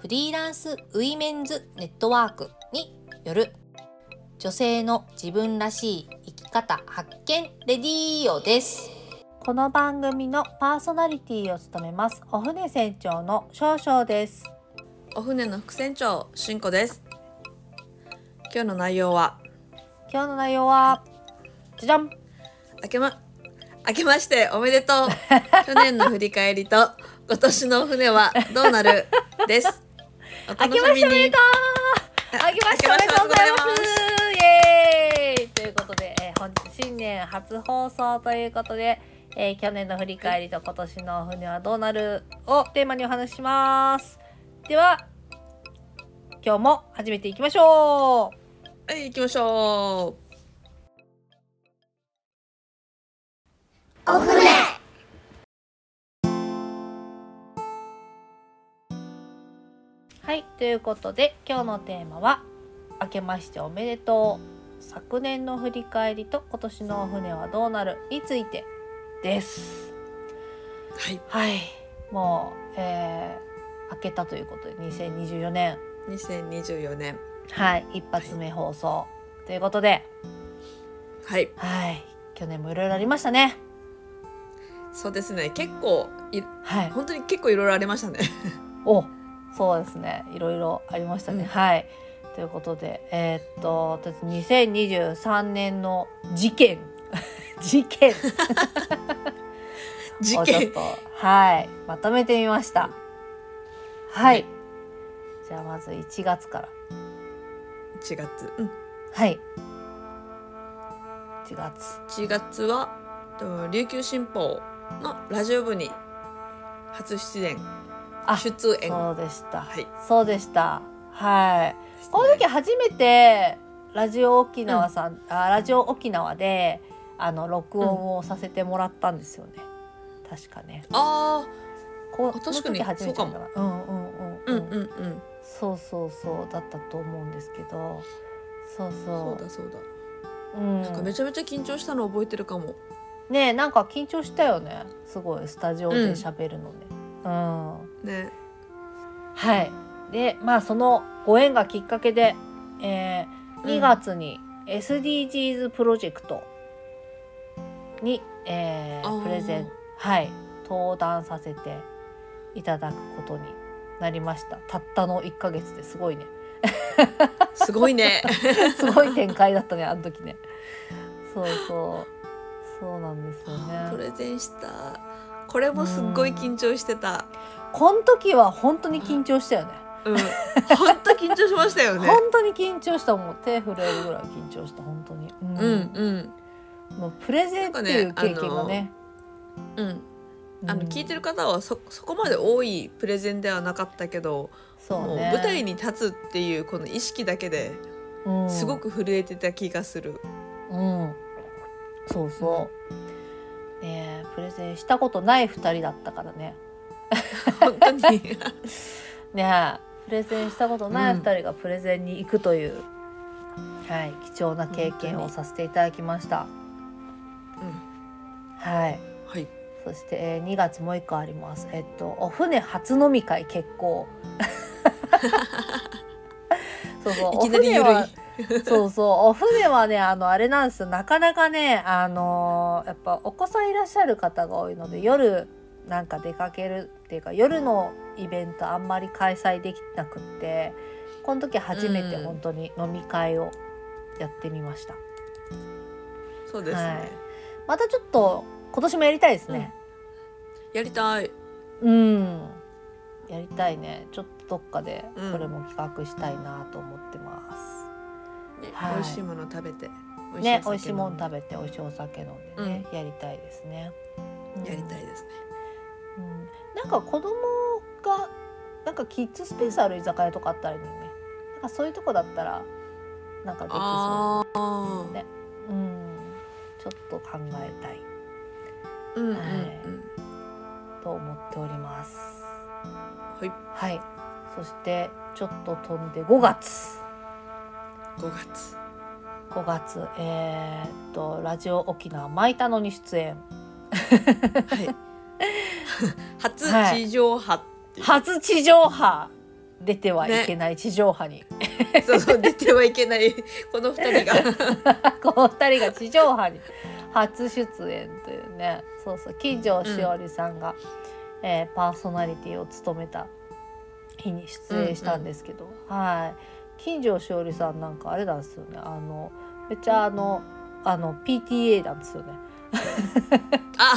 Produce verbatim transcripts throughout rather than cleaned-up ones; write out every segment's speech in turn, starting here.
フリーランスウィメンズネットワークによる女性の自分らしい生き方発見レディオです。この番組のパーソナリティを務めますお船船長の少々です。お船の副船長しんこです。今日の内容は今日の内容はじゃじゃん、明けま、明けましておめでとう去年の振り返りと今年のお船はどうなるです。明けましておめでとう、明けましておめでとうございます、イエーイということで、えー、本日新年初放送ということで、えー、去年の振り返りと今年の船はどうなるをテーマにお話しします。では今日も始めていきましょう。はい、行きましょう。お船はい、ということで今日のテーマは明けましておめでとう、昨年の振り返りと今年のお船はどうなるについてです。はい、はい、もう、えー、明けたということでにせんにじゅうよねんにせんにじゅうよねんはい、一発目放送、はい、ということではい、はい、去年もいろいろありましたね。そうですね、結構い、はい、本当に結構いろいろありましたねおそうですね、いろいろありましたね、うん、はいということで、えー、っと私にせんにじゅうさんねんの事件事件事件ちょっとはいまとめてみました。はい、はい、じゃあまずいちがつからいちがつ、うん、はいいちがついちがつは琉球新報のラジオ部に初出演出演そうでした、はい、そうでした、はい、この時初めてラジオ沖縄さん、うん、あラジオ沖縄であの録音をさせてもらったんですよね、うん、確かね。ああ、こ確かに初めてだから、うんうんうんうんうんうんそうそうそうだったと思うんですけど、そうそうそうだそうだ、うん、なんかめちゃめちゃ緊張したの覚えてるかもねえ、なんか緊張したよね、すごいスタジオで喋るのね、うんうんね、はいでまあそのご縁がきっかけで、えー、にがつに エスディージーズ プロジェクトに、えー、プレゼンはい登壇させていただくことになりました。たったのいっかげつですごいねすごいねすごい展開だったねあの時ね。そうそうそうなんですよね、プレゼンした、これもすっごい緊張してた、うん、この時は本当に緊張したよね、うん、本当緊張しましたよね本当に緊張した、もう手震えるぐらい緊張した本当に、うんうんうん、もうプレゼンっていう経験がね、あの、うん、あの聞いてる方は そ, そこまで多いプレゼンではなかったけど、そう、ね、もう舞台に立つっていうこの意識だけですごく震えてた気がする、うんうん、そうそう、うんね、プレゼンしたことないふたりだったからね本当にねプレゼンしたことないふたりがプレゼンに行くという、うんはい、貴重な経験をさせていただきました、うん、はい、はい、そして、えー、にがつもういっこあります、えっと、お船初飲み会結構そうそういきなり緩いそうそうお船はね あのあれなんですよ、なかなかねあのー、やっぱお子さんいらっしゃる方が多いので夜なんか出かけるっていうか夜のイベントあんまり開催できなくって、この時初めて本当に飲み会をやってみました、うん、そうですね、はい、またちょっと今年もやりたいですね、うん、やりたい、うんやりたいね、ちょっとどっかでこれも企画したいなと思ってます、うんねはい、美味しいもの食べて美味しい、ね、美味しいもの食べて美味しいお酒飲んでね、うん、やりたいですね、うん、やりたいですね、うん、なんか子供がなんかキッズスペースある居酒屋とかあったらいいね。なんかそういうとこだったらなんかできそうね。うん、ちょっと考えたい、うんうんうん、はい、と思っております。はい。はい。そしてちょっと飛んでごがつ。ごがつ。ごがつ、えー、っとラジオ沖縄マイタノに出演。はい。初地上波って、はい、初地上波、出てはいけない地上波に、ね、そうそう出てはいけないこのふたりがこのふたりが地上波に初出演というね。そうそう、金城しおりさんが、うん、えー、パーソナリティを務めた日に出演したんですけど、うんうん、はい、金城しおりさんなんかあれなんですよね、あのめっちゃあのあの ピーティーエー なんですよねあ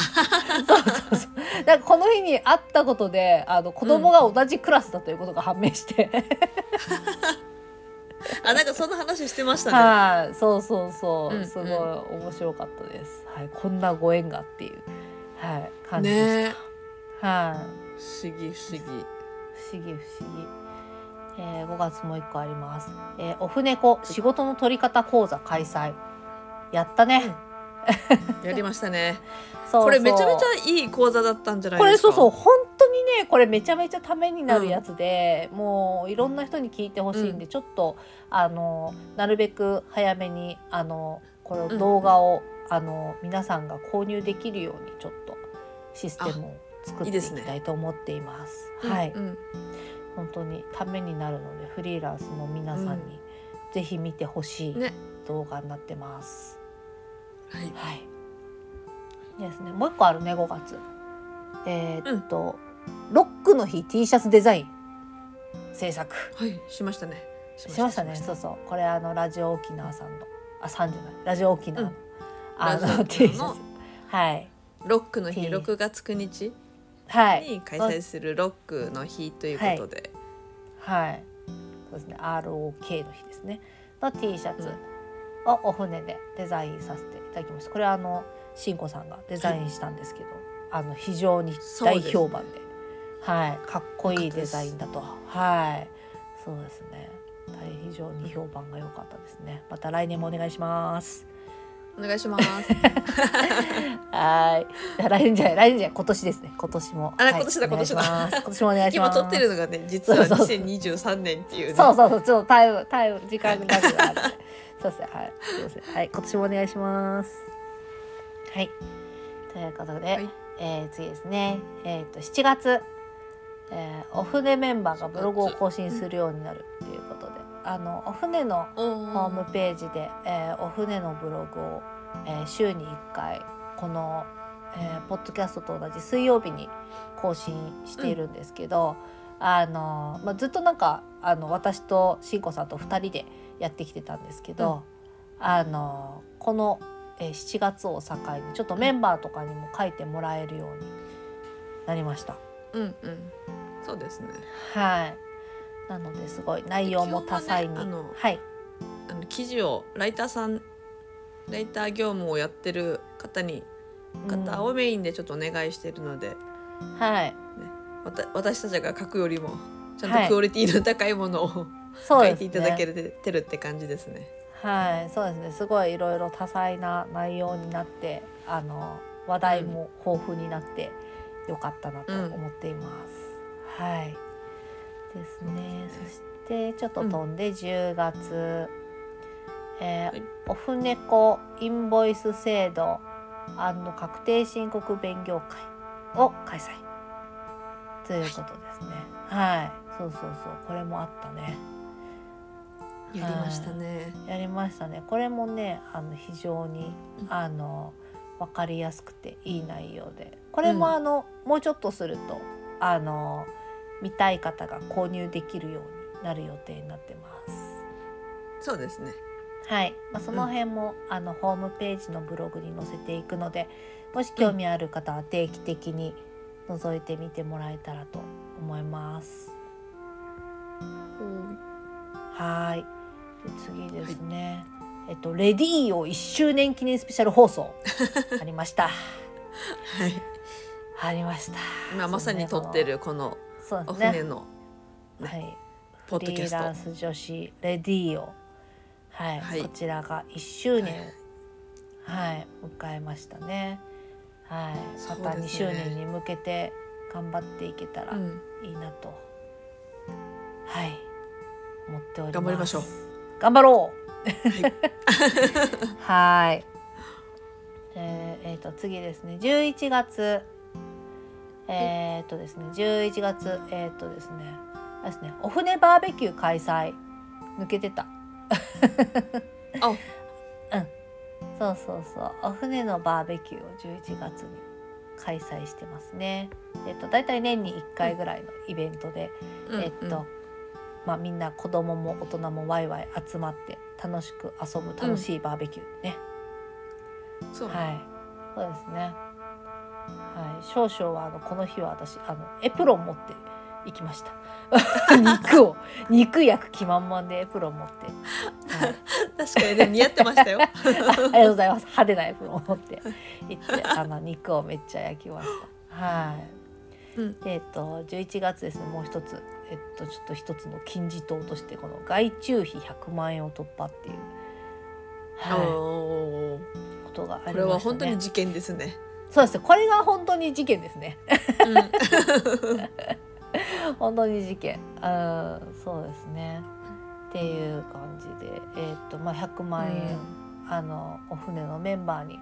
そうそうそう、なんかこの日に会ったことであの子供が同じクラスだということが判明して、うん、あ、なんかそんな話してましたね。はい、そうそうそう、うんうん、すごい面白かったです、はい、こんなご縁がっていう、はい、感じでした、ね、はい、不思議不思議不思議不思議、えー、ごがつもういっこあります、えー、おふねこ仕事の取り方講座開催、やったね、うんやりましたね。そうそう、これめちゃめちゃいい講座だったんじゃないですか。これそうそう、本当にね、これめちゃめちゃためになるやつで、うん、もういろんな人に聞いてほしいんで、うん、ちょっとあのなるべく早めにあのこの動画を、うん、あの皆さんが購入できるようにちょっとシステムを作っていきたいと思っています。いいですね、はい、うんうん、本当にためになるのでフリーランスの皆さんにぜひ見てほしい動画になってます。ね、はい、はい、ですね。もう一個あるね、ごがつ、えー、っと、うん、ロックの日 T シャツデザイン制作、はい、しましたねしましたね、そうそう、これあのラジオ沖縄さんのあ、さんじゃない、ラジオ沖縄の、うん、あの T シャツ、はい、ロックの日、T、ろくがつくにちに開催するロックの日ということで、はい、はい、そうですね、 アールオーケー の日ですねの T シャツ、うん、お船でデザインさせていただきました。これはあのしんこさんがデザインしたんですけど、はい、あの非常に大評判 で, で、ね、はい、かっこいいデザインだと、はい、そうですね、非常に評判が良かったですね。また来年もお願いします。お願いしますはい、来年じゃない来年じゃない今年ですね、今年も、あ、はい、今年だ今年だ今年もお願いします。今撮ってるのがね、実はにせんにじゅうさんねんっていう、ね、そうそうそう、ちょっとタイムタイム時間があるそうですね、はい、すいません、はい、今年もお願いします。はい、ということで、はい、えー、次ですね、えー、としちがつ、えー、お船メンバーがブログを更新するようになるということで、うん、あのお船のホームページで、えー、お船のブログを、えー、週にいっかいこの、えー、ポッドキャストと同じ水曜日に更新しているんですけど、うん、あのまあ、ずっとなんかあの私としんこさんとふたりでやってきてたんですけど、うん、あのこのしちがつを境にちょっとメンバーとかにも書いてもらえるようになりました。うんうん、そうですね、はい、なのですごい内容も多彩に、ね、あの、はい、あの記事をライターさんライター業務をやってる方に方をメインでちょっとお願いしてるので、うん、はい、ね、わた私たちが書くよりもちゃんとクオリティの高いものを、はい書いていただけてるって感じですね。はい、そうですね、すごいいろいろ多彩な内容になって、あの話題も豊富になってよかったなと思っています、うん、はいですね。そしてちょっと飛んでじゅうがつ、うん、えーはい、おふねこインボイス制度&確定申告勉強会を開催ということですね、はい、はい、そうそうそう、これもあったね、やりましたね、うん、やりましたね。これもね、あの非常にあの分かりやすくていい内容で、これもあの、うん、もうちょっとするとあの見たい方が購入できるようになる予定になってます。そうですね、はい、まあ、その辺も、うん、あのホームページのブログに載せていくので、もし興味ある方は定期的に覗いてみてもらえたらと思います。はい、で次ですね、はい、えっとレディーをいっしゅうねん記念スペシャル放送ありましたはい、ありました。今まさに撮ってるこのお船のはい、ポッドキャストフリーランス女子レディオ、はいはい、こちらがいっしゅうねんを、はいはい、迎えましたね、はい、またにしゅうねんに向けて頑張っていけたらいいなと、うん、はい思っております。頑張りましょう。頑張ろう。はい。はいえー、えーと次ですねじゅういちがつえーとですねじゅういちがつえーとですねですねお船バーベキュー開催抜けてた。あ、うんそうそうそうお船のバーベキューをじゅういちがつに開催してますね。えっとだいたい年にいっかいぐらいのイベントで、うん、えっとまあみんな子供も大人もワイワイ集まって楽しく遊ぶ楽しいバーベキューね。うん、そうはいそうですね。はい少々はあのこの日は私あのエプロン持って行きました。肉を肉焼く気満々でエプロン持って、はい、確かに、ね、似合ってましたよ。ありがとうございます。派手なエプロンを持って行ってあの肉をめっちゃ焼きました。はい。うん、でえっとじゅういちがつですねもう一つえっとちょっと一つの金字塔としてこの外注費ひゃくまんえんを突破っていう、はい、ことがありましたね。これは本当に事件ですね。そうですねこれが本当に事件ですね。うん本当に事件あそうですねっていう感じで、えーとまあ、ひゃくまんえん、うん、あのお船のメンバーに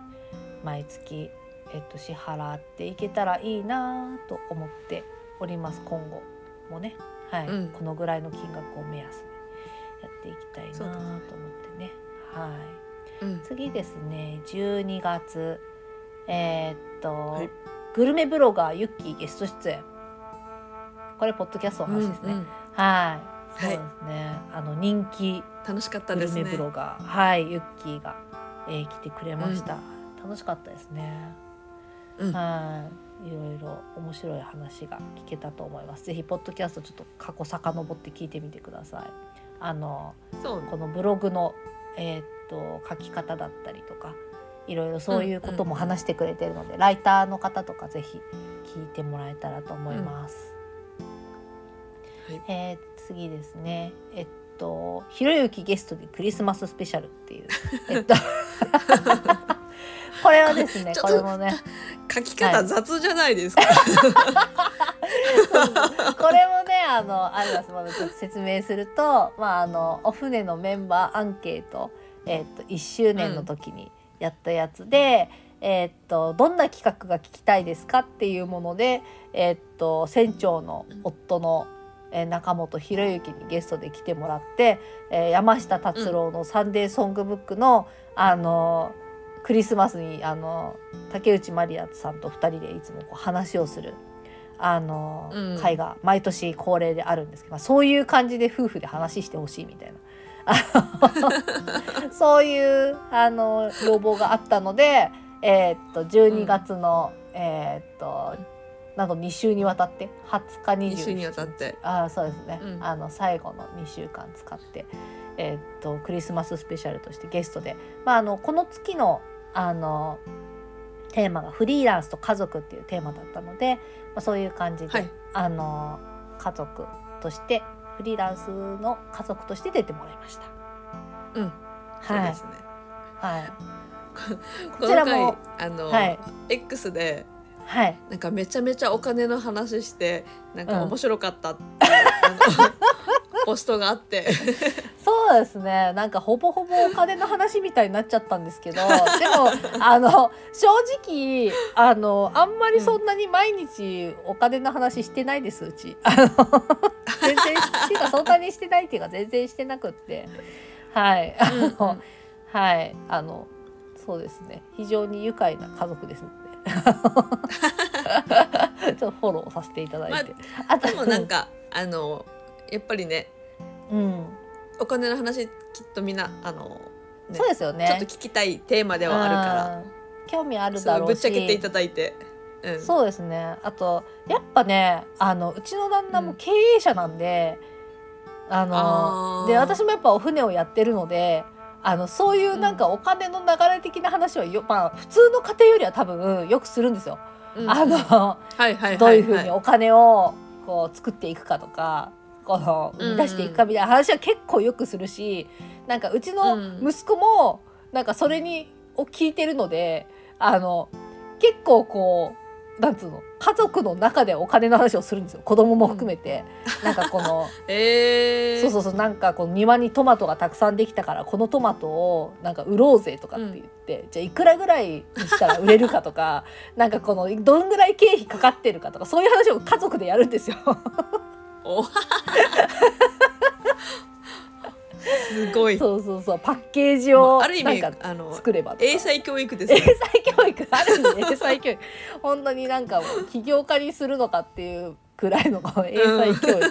毎月、えーと、支払っていけたらいいなと思っております。今後もね、はいうん、このぐらいの金額を目安にやっていきたいなと思ってね、はいうん、次ですねじゅうにがつ、えーとはい、グルメブロガーユッキーゲスト出演これポッドキャストの話ですね、うんうん、はいそうですね、はい、あの人気楽しかったですねグルメブロガーはいユッキーが、えー、来てくれました、うん、楽しかったですね、うん、はいいろいろ面白い話が聞けたと思います。ぜひポッドキャストちょっと過去遡って聞いてみてください。あのそうこのブログの、えー、っと書き方だったりとかいろいろそういうことも話してくれてるので、うんうん、ライターの方とかぜひ聞いてもらえたらと思います、うんはいえー、次ですねえっとひろゆきゲストでクリスマススペシャルっていう、えっと、これはですねこれもね書き方雑じゃないですか、はい、これもねあのあります、まあ、説明すると、まあ、あのお船のメンバーアンケート、えっと、いっしゅうねんの時にやったやつで、うんえー、っとどんな企画が聞きたいですかっていうもので、えー、っと船長の夫の中本ひろゆきにゲストで来てもらって、えー、山下達郎のサンデーソングブックの、うん、あのクリスマスにあの竹内まりやさんとふたりでいつもこう話をするあの、うん、会が毎年恒例であるんですけど、まあ、そういう感じで夫婦で話してほしいみたいなそういうあの要望があったのでえー、っとじゅうにがつの、うん、えー、っとなんとに週にわたってはつかにじゅうににちに週にわたってあそうですね、うん、あの最後のにしゅうかん使って、えー、っとクリスマススペシャルとしてゲストで、まあ、あのこの月の、あのテーマがフリーランスと家族っていうテーマだったので、まあ、そういう感じで、はい、あの家族としてフリーランスの家族として出てもらいました。うんそうですねはい、はい、この回あの、はい、X ではい、なんかめちゃめちゃお金の話してなんか面白かったって、うん、あのポストがあってそうですねなんかほぼほぼお金の話みたいになっちゃったんですけどでもあの正直あのあんまりそんなに毎日お金の話してないですうちあの全然っていうかそんなにしてないっていうか全然してなくってはいあの、うんうん、はいあのそうですね非常に愉快な家族ですねちょっとフォローさせていただいて、まあ、でもなんかあのやっぱりね、うん、お金の話きっとみんなあの、ね、そうですよねちょっと聞きたいテーマではあるから興味あるだろうしぶっちゃけていただいて、うん、そうですねあとやっぱねあのうちの旦那も経営者なんで、うん、あのあで私もやっぱお船をやってるのであのそういうなんかお金の流れ的な話はよ、うんまあ、普通の家庭よりは多分よくするんですよ、うん、あのどういうふうにお金をこう作っていくかとかこの生み出していくかみたいな話は結構よくするし、なんかうちの息子もなんかそれにを聞いてるので、あの結構こうなんつうの家族の中でお金の話をするんですよ、子供も含めて、うん、なんかこのえー、そうそうそう、なんかこの庭にトマトがたくさんできたからこのトマトをなんか売ろうぜとかって言って、うん、じゃあいくらぐらいにしたら売れるかとかなんかこのどんぐらい経費かかってるかとかそういう話を家族でやるんですよおすごい、そうそうそう、パッケージをなんか作ればとか、まあ、ある意味あの英才教育ですね、英才教育あるんで英才教育本当になんか起業家にするのかっていうくらいの英才教育、うん、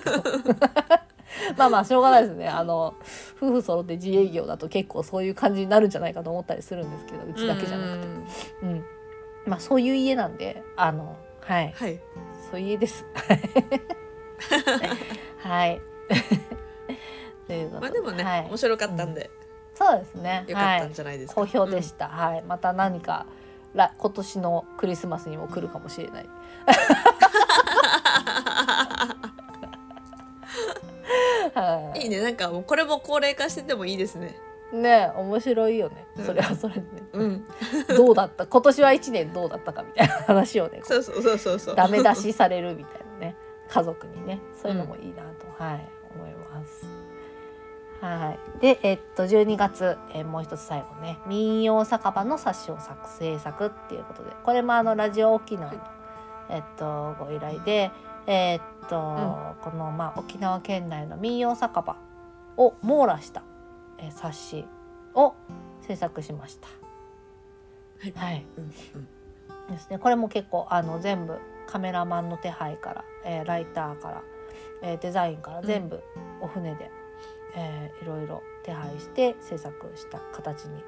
まあまあしょうがないですね、あの夫婦揃って自営業だと結構そういう感じになるんじゃないかと思ったりするんですけど、うちだけじゃなくて、うん、うん、まあそういう家なんで、あのはい、はい、そういう家ですはいいうことで、まあでもね、はい、面白かったんで、うん、そうですね、良かったんじゃないですか、はい、好評でした、うん、はい、また何から今年のクリスマスにも来るかもしれないいいね、なんかもうこれも高齢化しててもいいですね、ね、面白いよね、それはそれでね、うん、どうだった今年はいちねんどうだったかみたいな話をね、そうそうそうそうそう、ダメ出しされるみたいなね、家族にね、そういうのもいいなと、うん、はい、思います。はい、で、えっと、じゅうにがつ、えー、もう一つ最後ね、民謡酒場の冊子を作成作っていうことで、これもあのラジオ沖縄の、えっと、ご依頼で、えー、っと、うん、この、まあ、沖縄県内の民謡酒場を網羅した、えー、冊子を制作しました。はい、はい、うん、ですね。これも結構あの全部カメラマンの手配から、えー、ライターから、えー、デザインから全部お船で、うん、えー、いろいろ手配して制作した形に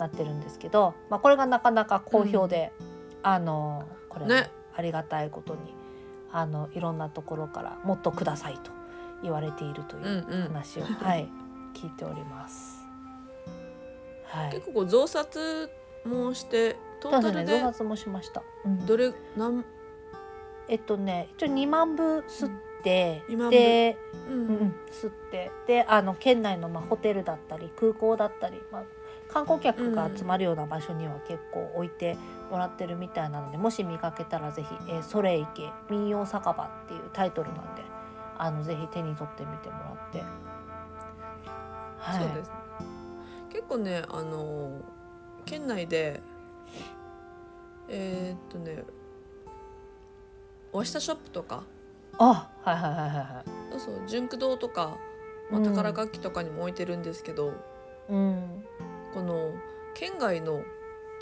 なってるんですけど、まあ、これがなかなか好評で、うん、あのこれね、ありがたいことにあのいろんなところからもっとくださいと言われているという話を、うんうん、はい、聞いております、はい、結構こう増刷もしてトータルで増刷もしました、うん、どれなんえっとね一応にまんぶ吸って、うんで、で、うんうん、吸ってで、あの県内の、まあ、ホテルだったり空港だったり、まあ、観光客が集まるような場所には結構置いてもらってるみたいなので、もし見かけたらぜひ、えー、それいけ民謡酒場っていうタイトルなんで、あのぜひ手に取ってみてもらって、はい、そうですね、結構ね、あの県内でえー、っとねおひたショップとか、あ、はいはいはいはい、そうそう、純駆堂とか、まあ、宝楽器とかにも置いてるんですけど、うん、この県外の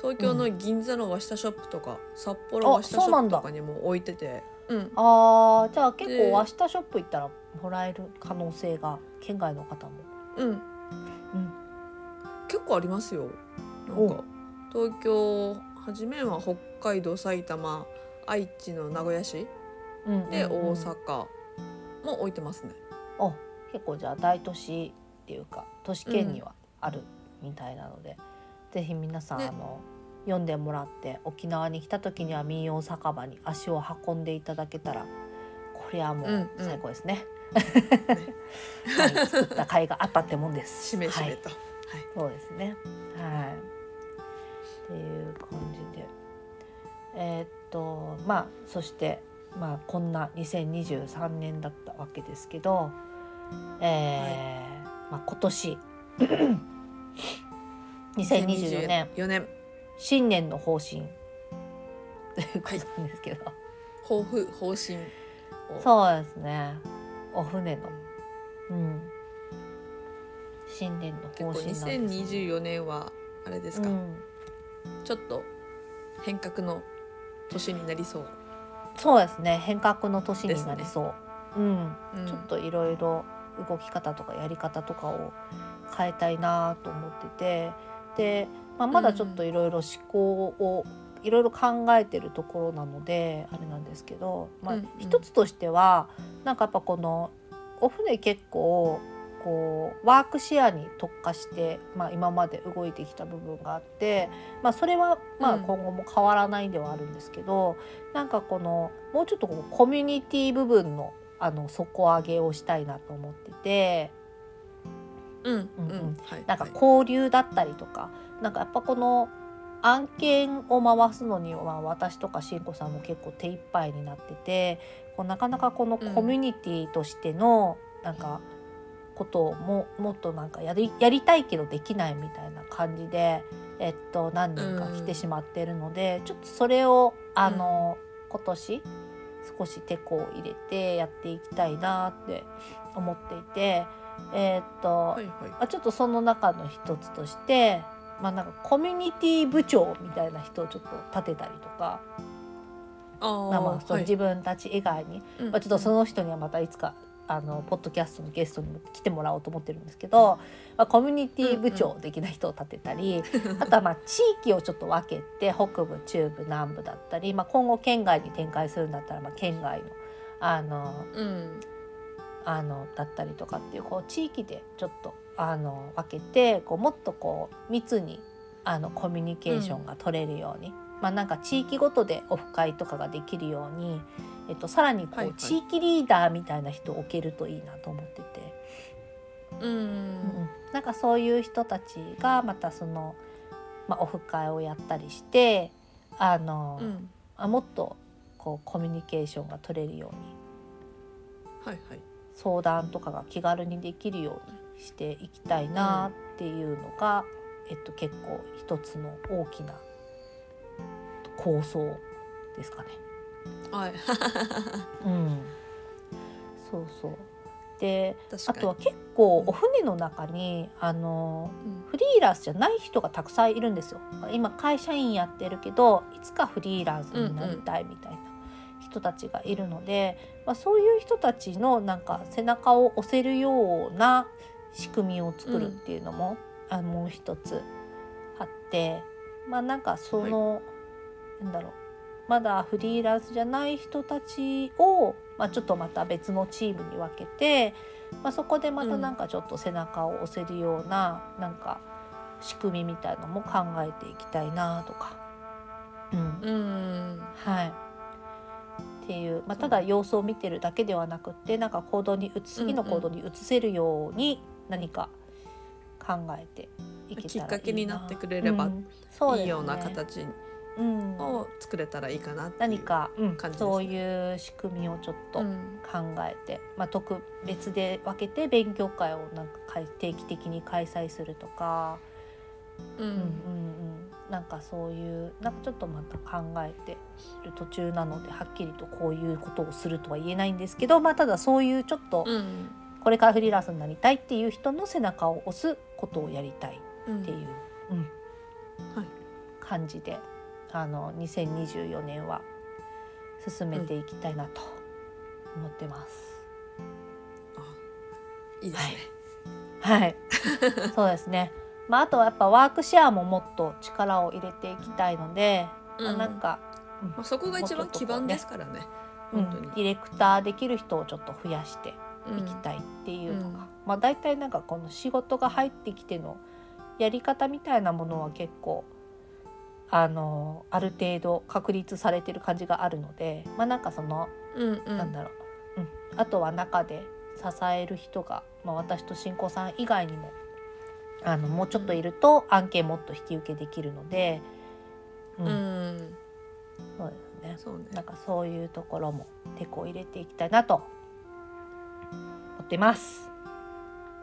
東京の銀座の和下ショップとか、うん、札幌和下ショップとかにも置いてて、うん、あ、じゃあ結構和下ショップ行ったらもらえる可能性が県外の方も、うんうん、結構ありますよ。なんか東京はじめは北海道、埼玉、愛知の名古屋市で、うんうんうん、大阪も置いてますね。お、結構じゃあ大都市っていうか都市圏にはあるみたいなので、うん、ぜひ皆さん、ね、あの読んでもらって、沖縄に来た時には民謡酒場に足を運んでいただけたら、これはもう最高ですね、うんうんはい、作った甲斐があったってもんですしめしめと、はいはい、そうですね、はい、っていう感じで、えー、っとまあそしてまあ、こんなにせんにじゅうさんねんだったわけですけど、えーはい、まあ、今年にせんにじゅうよねん、よねん新年の方針ということなんですけど、はい、抱負方針を、そうですね、お船の、うん、新年の方針なんです、ね、にせんにじゅうよねんはあれですか、うん、ちょっと変革の年になりそう。そうですね、変革の年になりそう、ね、うんうん、ちょっといろいろ動き方とかやり方とかを変えたいなと思ってて、で、まあ、まだちょっといろいろ思考をいろいろ考えてるところなのであれなんですけど、まあ、一つとしてはなんかやっぱこのお船結構こうワークシェアに特化して、まあ、今まで動いてきた部分があって、まあ、それはまあ今後も変わらないではあるんですけど、うん、なんかこのもうちょっとこうコミュニティ部分のあの底上げをしたいなと思ってて、うんうんうんはい、なんか交流だったりとか、はい、なんかやっぱこの案件を回すのには私とかしんこさんも結構手一杯になってて、こうなかなかこのコミュニティとしてのなんかことを も,、うん、もっとなんかや り, やりたいけどできないみたいな感じで、えっと、何人か来てしまっているので、うん、ちょっとそれをあの、うん、今年少し手こを入れてやっていきたいなって思っていて、えーっとはいはい、ちょっとその中の一つとして、まあ、なんかコミュニティ部長みたいな人をちょっと立てたりとか、あ、まあまあそう、はい、自分たち以外に、うんまあ、ちょっとその人にはまたいつかあのポッドキャストのゲストにも来てもらおうと思ってるんですけど、まあ、コミュニティ部長的な人を立てたり、うんうん、あとはまあ地域をちょっと分けて北部中部南部だったり、まあ、今後県外に展開するんだったらまあ県外のあの、うんあのだったりとかっていう、こう地域でちょっとあの分けて、こうもっとこう密にあのコミュニケーションが取れるように、うんまあ、なんか地域ごとでオフ会とかができるように、えっと、さらにこう、はいはい、地域リーダーみたいな人を置けるといいなと思ってて、うん、うん、なんかそういう人たちがまたその、まあ、オフ会をやったりしてあの、うん、あもっとこうコミュニケーションが取れるように、はいはい、相談とかが気軽にできるようにしていきたいなっていうのが、うんえっと、結構一つの大きな構想ですかね。はい、うん、そうそう。で、あとは結構お船の中にあの、うん、フリーランスじゃない人がたくさんいるんですよ。今会社員やってるけどいつかフリーランスになりたいみたいな、うんうん人たちがいるので、まあ、そういう人たちのなんか背中を押せるような仕組みを作るっていうのも、うん、あのもう一つあって、まあ、なんかその、はい、なんだろうまだフリーランスじゃない人たちを、まあ、ちょっとまた別のチームに分けて、まあ、そこでまたなんかちょっと背中を押せるような、うん、なんか仕組みみたいのも考えていきたいなとか、うん、うんはいっていう、まあ、ただ様子を見てるだけではなくて、なんか行動に移次の行動に移せるように何か考えていけたらいいな、きっかけになってくれれば、うんそうですね、いいような形を作れたらいいかなっていう感じですね。何か、うん、そういう仕組みをちょっと考えて、うんまあ、特別で分けて勉強会をなんか定期的に開催するとか、うんうんうんうん、なんかそういうなんかちょっとまた考えてる途中なので、はっきりとこういうことをするとは言えないんですけど、まあ、ただそういうちょっとこれからフリーランスになりたいっていう人の背中を押すことをやりたいっていう、うんうんはい、感じであのにせんにじゅうよねんは進めていきたいなと思ってます、うん、あいいですねはい、はい、そうですねまあ、あとはやっぱワークシェアももっと力を入れていきたいので、うんまあ、なんか、うんまあ、そこが一番基盤ですからね、本当に、うん、ディレクターできる人をちょっと増やしていきたいっていうのが、うんまあ、大体なんかこの仕事が入ってきてのやり方みたいなものは結構あのある程度確立されてる感じがあるので、まあ、なんかその、うんうん、なんだろう、うん、あとは中で支える人が、まあ、私と新子さん以外にもあのもうちょっといると案件もっと引き受けできるので、うんうん、そうですね。そうね。なんかそういうところも手こ入れていきたいなと思ってます。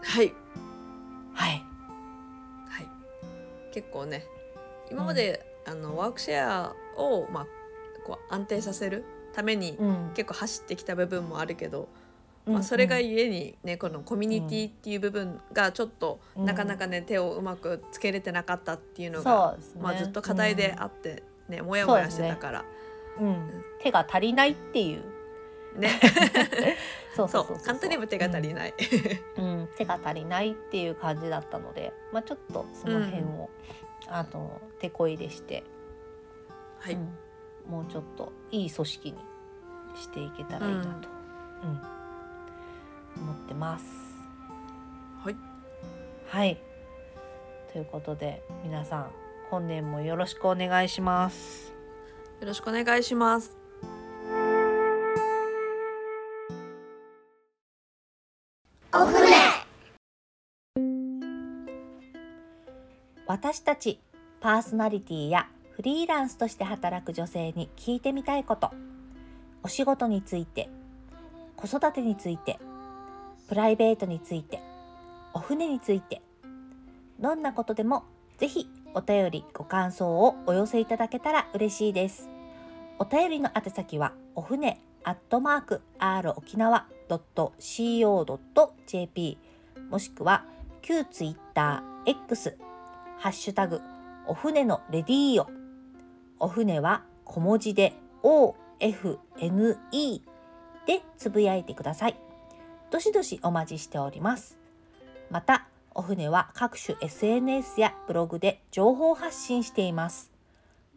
はいはいはい。結構ね、今まで、うん、あのワークシェアを、まあ、こう安定させるために、うん、結構走ってきた部分もあるけど。まあ、それがゆえに、ね、このコミュニティっていう部分がちょっと、うん、なかなか、ね、手をうまくつけれてなかったっていうのが、ねまあ、ずっと課題であって、ねうん、もやもやしてたから、うねうん、手が足りないっていう、ね、そうそうそうそう、簡単にも手が足りない、うんうん、手が足りないっていう感じだったので、まあ、ちょっとその辺を、うん、あの手こ入れして、はいうん、もうちょっといい組織にしていけたらいいなと、うんうん思ってます。はい、はい、ということで皆さん本年もよろしくお願いします。よろしくお願いします。私たちパーソナリティやフリーランスとして働く女性に聞いてみたいこと、お仕事について、子育てについて、プライベートについて、お船について、どんなことでもぜひお便りご感想をお寄せいただけたら嬉しいです。お便りの宛先はお船アットマーク アール沖縄ドットシーオードットジェーピー もしくは旧ツイッター X ハッシュタグお船のレディーよ、お船は小文字で オーエフエヌイー でつぶやいてください。どしどしお待ちしております。またお船は各種 エスエヌエス やブログで情報発信しています。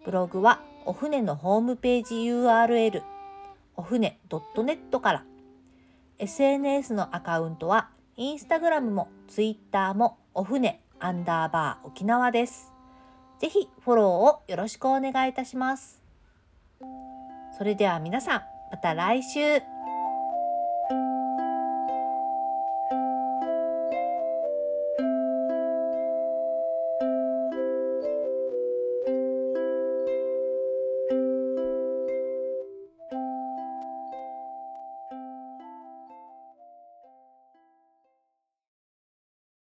ブログはお船のホームページ ユーアールエル お船 .net から、 エスエヌエス のアカウントはインスタグラムもツイッターもお船アンダーバー沖縄です。ぜひフォローをよろしくお願いいたします。それでは皆さん、また来週。